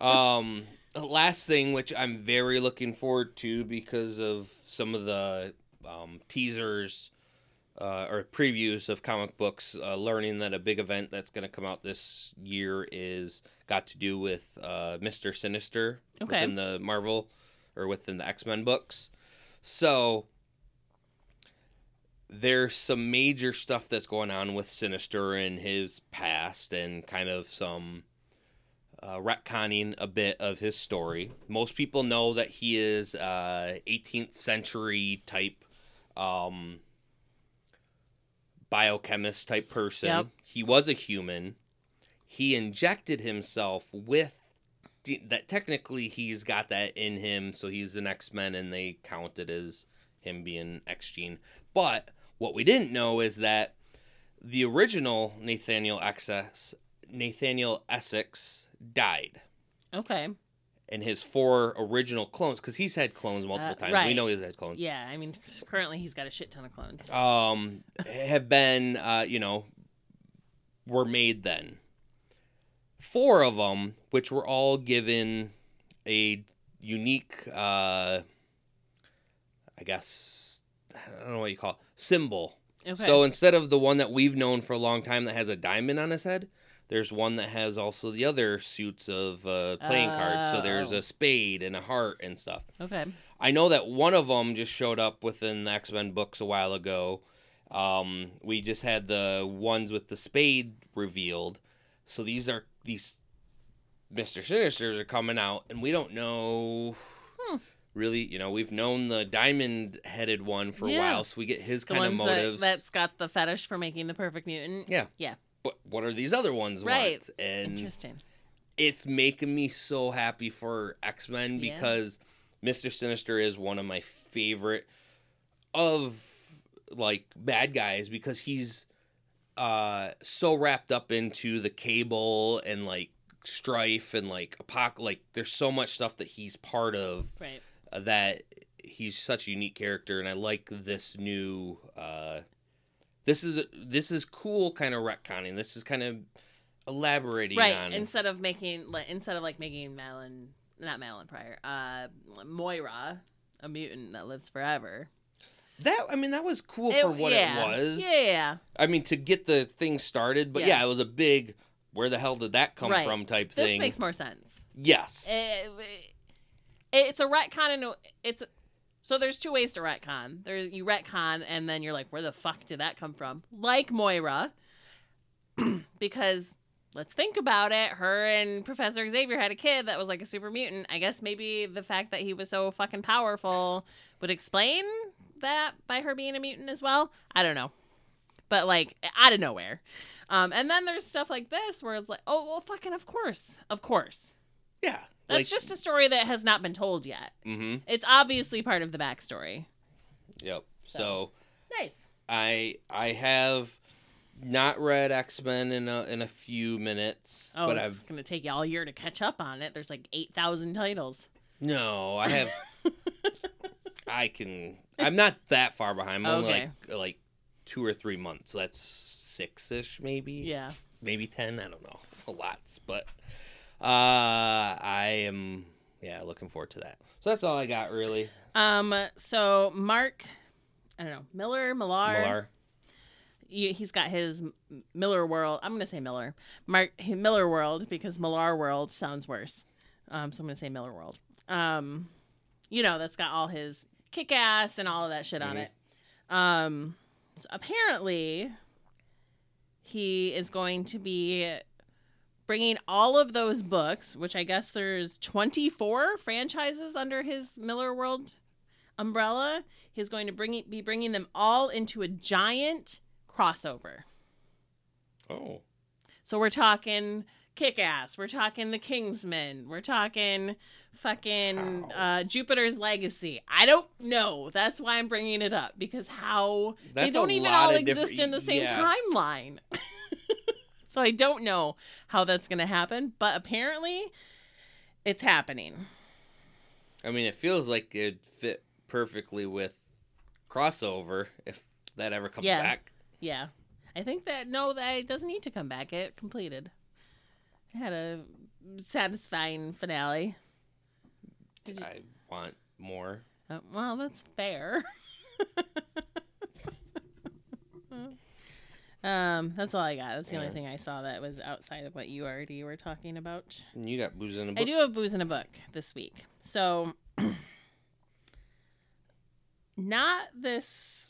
The last thing, which I'm very looking forward to because of some of the teasers. Or previews of comic books, learning that a big event that's going to come out this year is got to do with Mr. Sinister within the Marvel or within the X-Men books. So there's some major stuff that's going on with Sinister and his past and kind of some retconning a bit of his story. Most people know that he is 18th century type biochemist type person. Yep. He was a human. He injected himself with that. Technically, he's got that in him, so he's an X-Men, and they count it as him being X-Gene. But what we didn't know is that the original Nathaniel Essex died. Okay. And his 4 original clones, because he's had clones multiple times. Right. We know he's had clones. Yeah, I mean, currently he's got a shit ton of clones. Have been, were made then. 4 of them, which were all given a unique, I guess, I don't know what you call it, symbol. Okay. So instead of the one that we've known for a long time that has a diamond on his head, there's one that has also the other suits of playing cards. So there's a spade and a heart and stuff. Okay. I know that one of them just showed up within the X-Men books a while ago. We just had the ones with the spade revealed. So these Mr. Sinisters are coming out, and we don't know really. You know, we've known the diamond-headed one for a while, so we get his kind of motives. That's got the fetish for making the perfect mutant. Yeah. Yeah. But what are these other ones want? And interesting. It's making me so happy for X-Men because Mr. Sinister is one of my favorite of like bad guys because he's so wrapped up into the Cable and like Strife and like Apocalypse. Like there's so much stuff that he's part of that he's such a unique character, and I like this new. This is cool kind of retconning. This is kind of elaborating on instead of making Moira a mutant that lives forever. That was cool for what it was. Yeah. I mean, to get the thing started, but it was a big, where the hell did that come from type thing. This makes more sense. Yes. It's a retcon. So there's two ways to retcon. You retcon, and then you're like, where the fuck did that come from? Like Moira. Because let's think about it. Her and Professor Xavier had a kid that was like a super mutant. I guess maybe the fact that he was so fucking powerful would explain that by her being a mutant as well. I don't know. But like out of nowhere. And then there's stuff like this where it's like, oh, well, fucking of course. Of course. Yeah. That's just a story that has not been told yet. Mm-hmm. It's obviously part of the backstory. Yep. So nice. I have not read X-Men in a few minutes. Oh, but it's going to take you all year to catch up on it. There's like 8,000 titles. No, I have... I'm not that far behind. I'm only like 2 or 3 months. So that's 6-ish maybe. Yeah. Maybe 10. I don't know. A lot. But... I am looking forward to that. So that's all I got really. So Mark, I don't know, Millar. He's got his Miller World. I'm gonna say Miller. Miller World, because Millar World sounds worse. So I'm gonna say Miller World. That's got all his Kick-Ass and all of that shit on it. So apparently he is going to be bringing all of those books, which I guess there's 24 franchises under his Miller World umbrella. He's going to be bringing them all into a giant crossover. Oh. So we're talking Kick-Ass. We're talking The Kingsmen. We're talking fucking Jupiter's Legacy. I don't know. That's why I'm bringing it up, because they don't even all exist in the same timeline. So I don't know how that's going to happen, but apparently it's happening. I mean, it feels like it'd fit perfectly with crossover if that ever comes back. Yeah. I think that it doesn't need to come back. It completed. It had a satisfying finale. I want more. Well, that's fair. That's all I got. That's the only thing I saw that was outside of what you already were talking about. And you got booze in a book. I do have booze in a book this week. So, not this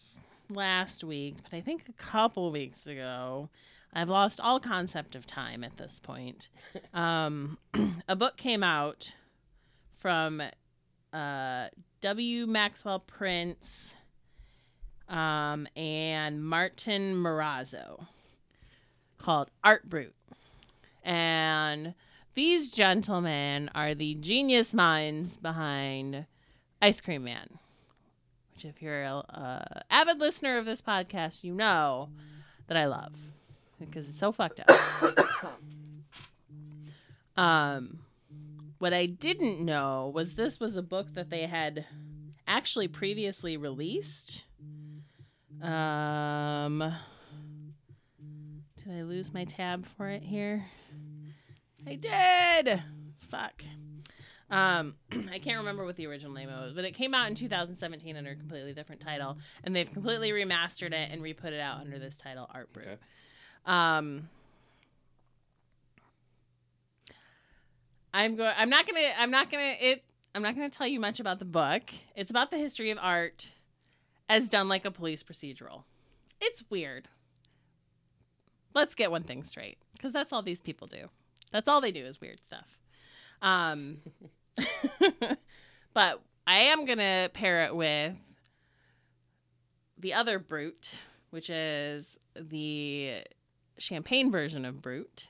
last week, but I think a couple weeks ago, I've lost all concept of time at this point. A book came out from W. Maxwell Prince... and Martin Marazzo, called Art Brut. And these gentlemen are the genius minds behind Ice Cream Man, which if you're an avid listener of this podcast, you know that I love, because it's so fucked up. What I didn't know was this was a book that they had actually previously released. Did I lose my tab for it here? I did. Fuck. I can't remember what the original name was, but it came out in 2017 under a completely different title, and they've completely remastered it and re-put it out under this title, Art Brut. Okay. I'm not gonna tell you much about the book. It's about the history of art as done like a police procedural. It's weird. Let's get one thing straight, because that's all these people do. That's all they do is weird stuff. But I am going to pair it with the other Brut, which is the champagne version of Brut,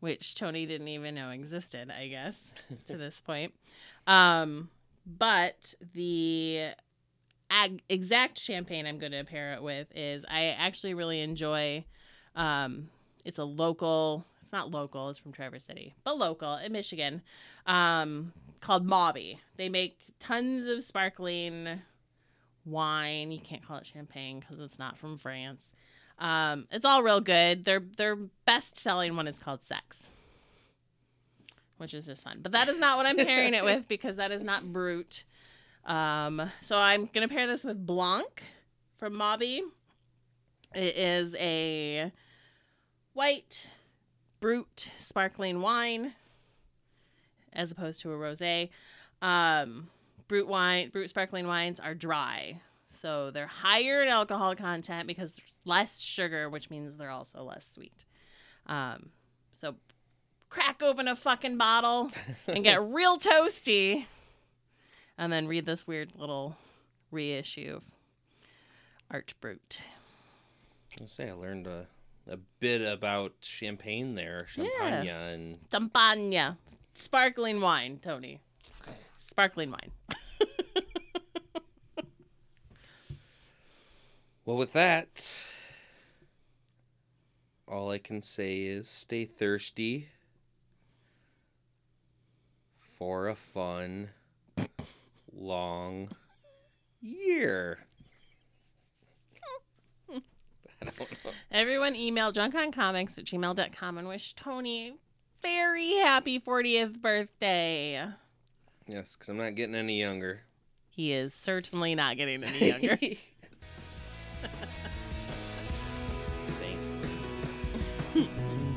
which Tony didn't even know existed, I guess, to this point. But the... exact champagne I'm going to pair it with is I actually really enjoy. It's not local, it's from Traverse City, but local in Michigan, called Mobby. They make tons of sparkling wine. You can't call it champagne because it's not from France. It's all real good. Their best selling one is called Sex, which is just fun. But that is not what I'm pairing it with, because that is not Brut. So I'm going to pair this with Blanc, from Mobby. It is a white brut sparkling wine as opposed to a rosé. Brut sparkling wines are dry. So they're higher in alcohol content because there's less sugar, which means they're also less sweet. So crack open a fucking bottle and get real toasty and then read this weird little reissue of Arch Brut. I was going to say, I learned a bit about champagne there. Champagne. Yeah. And champagne. Sparkling wine, Tony. Sparkling wine. Well, with that, all I can say is stay thirsty for a fun, long year. I don't know. Everyone email drunkoncomics@gmail.com and wish Tony a very happy 40th birthday. Yes, because I'm not getting any younger. He is certainly not getting any younger. Thanks.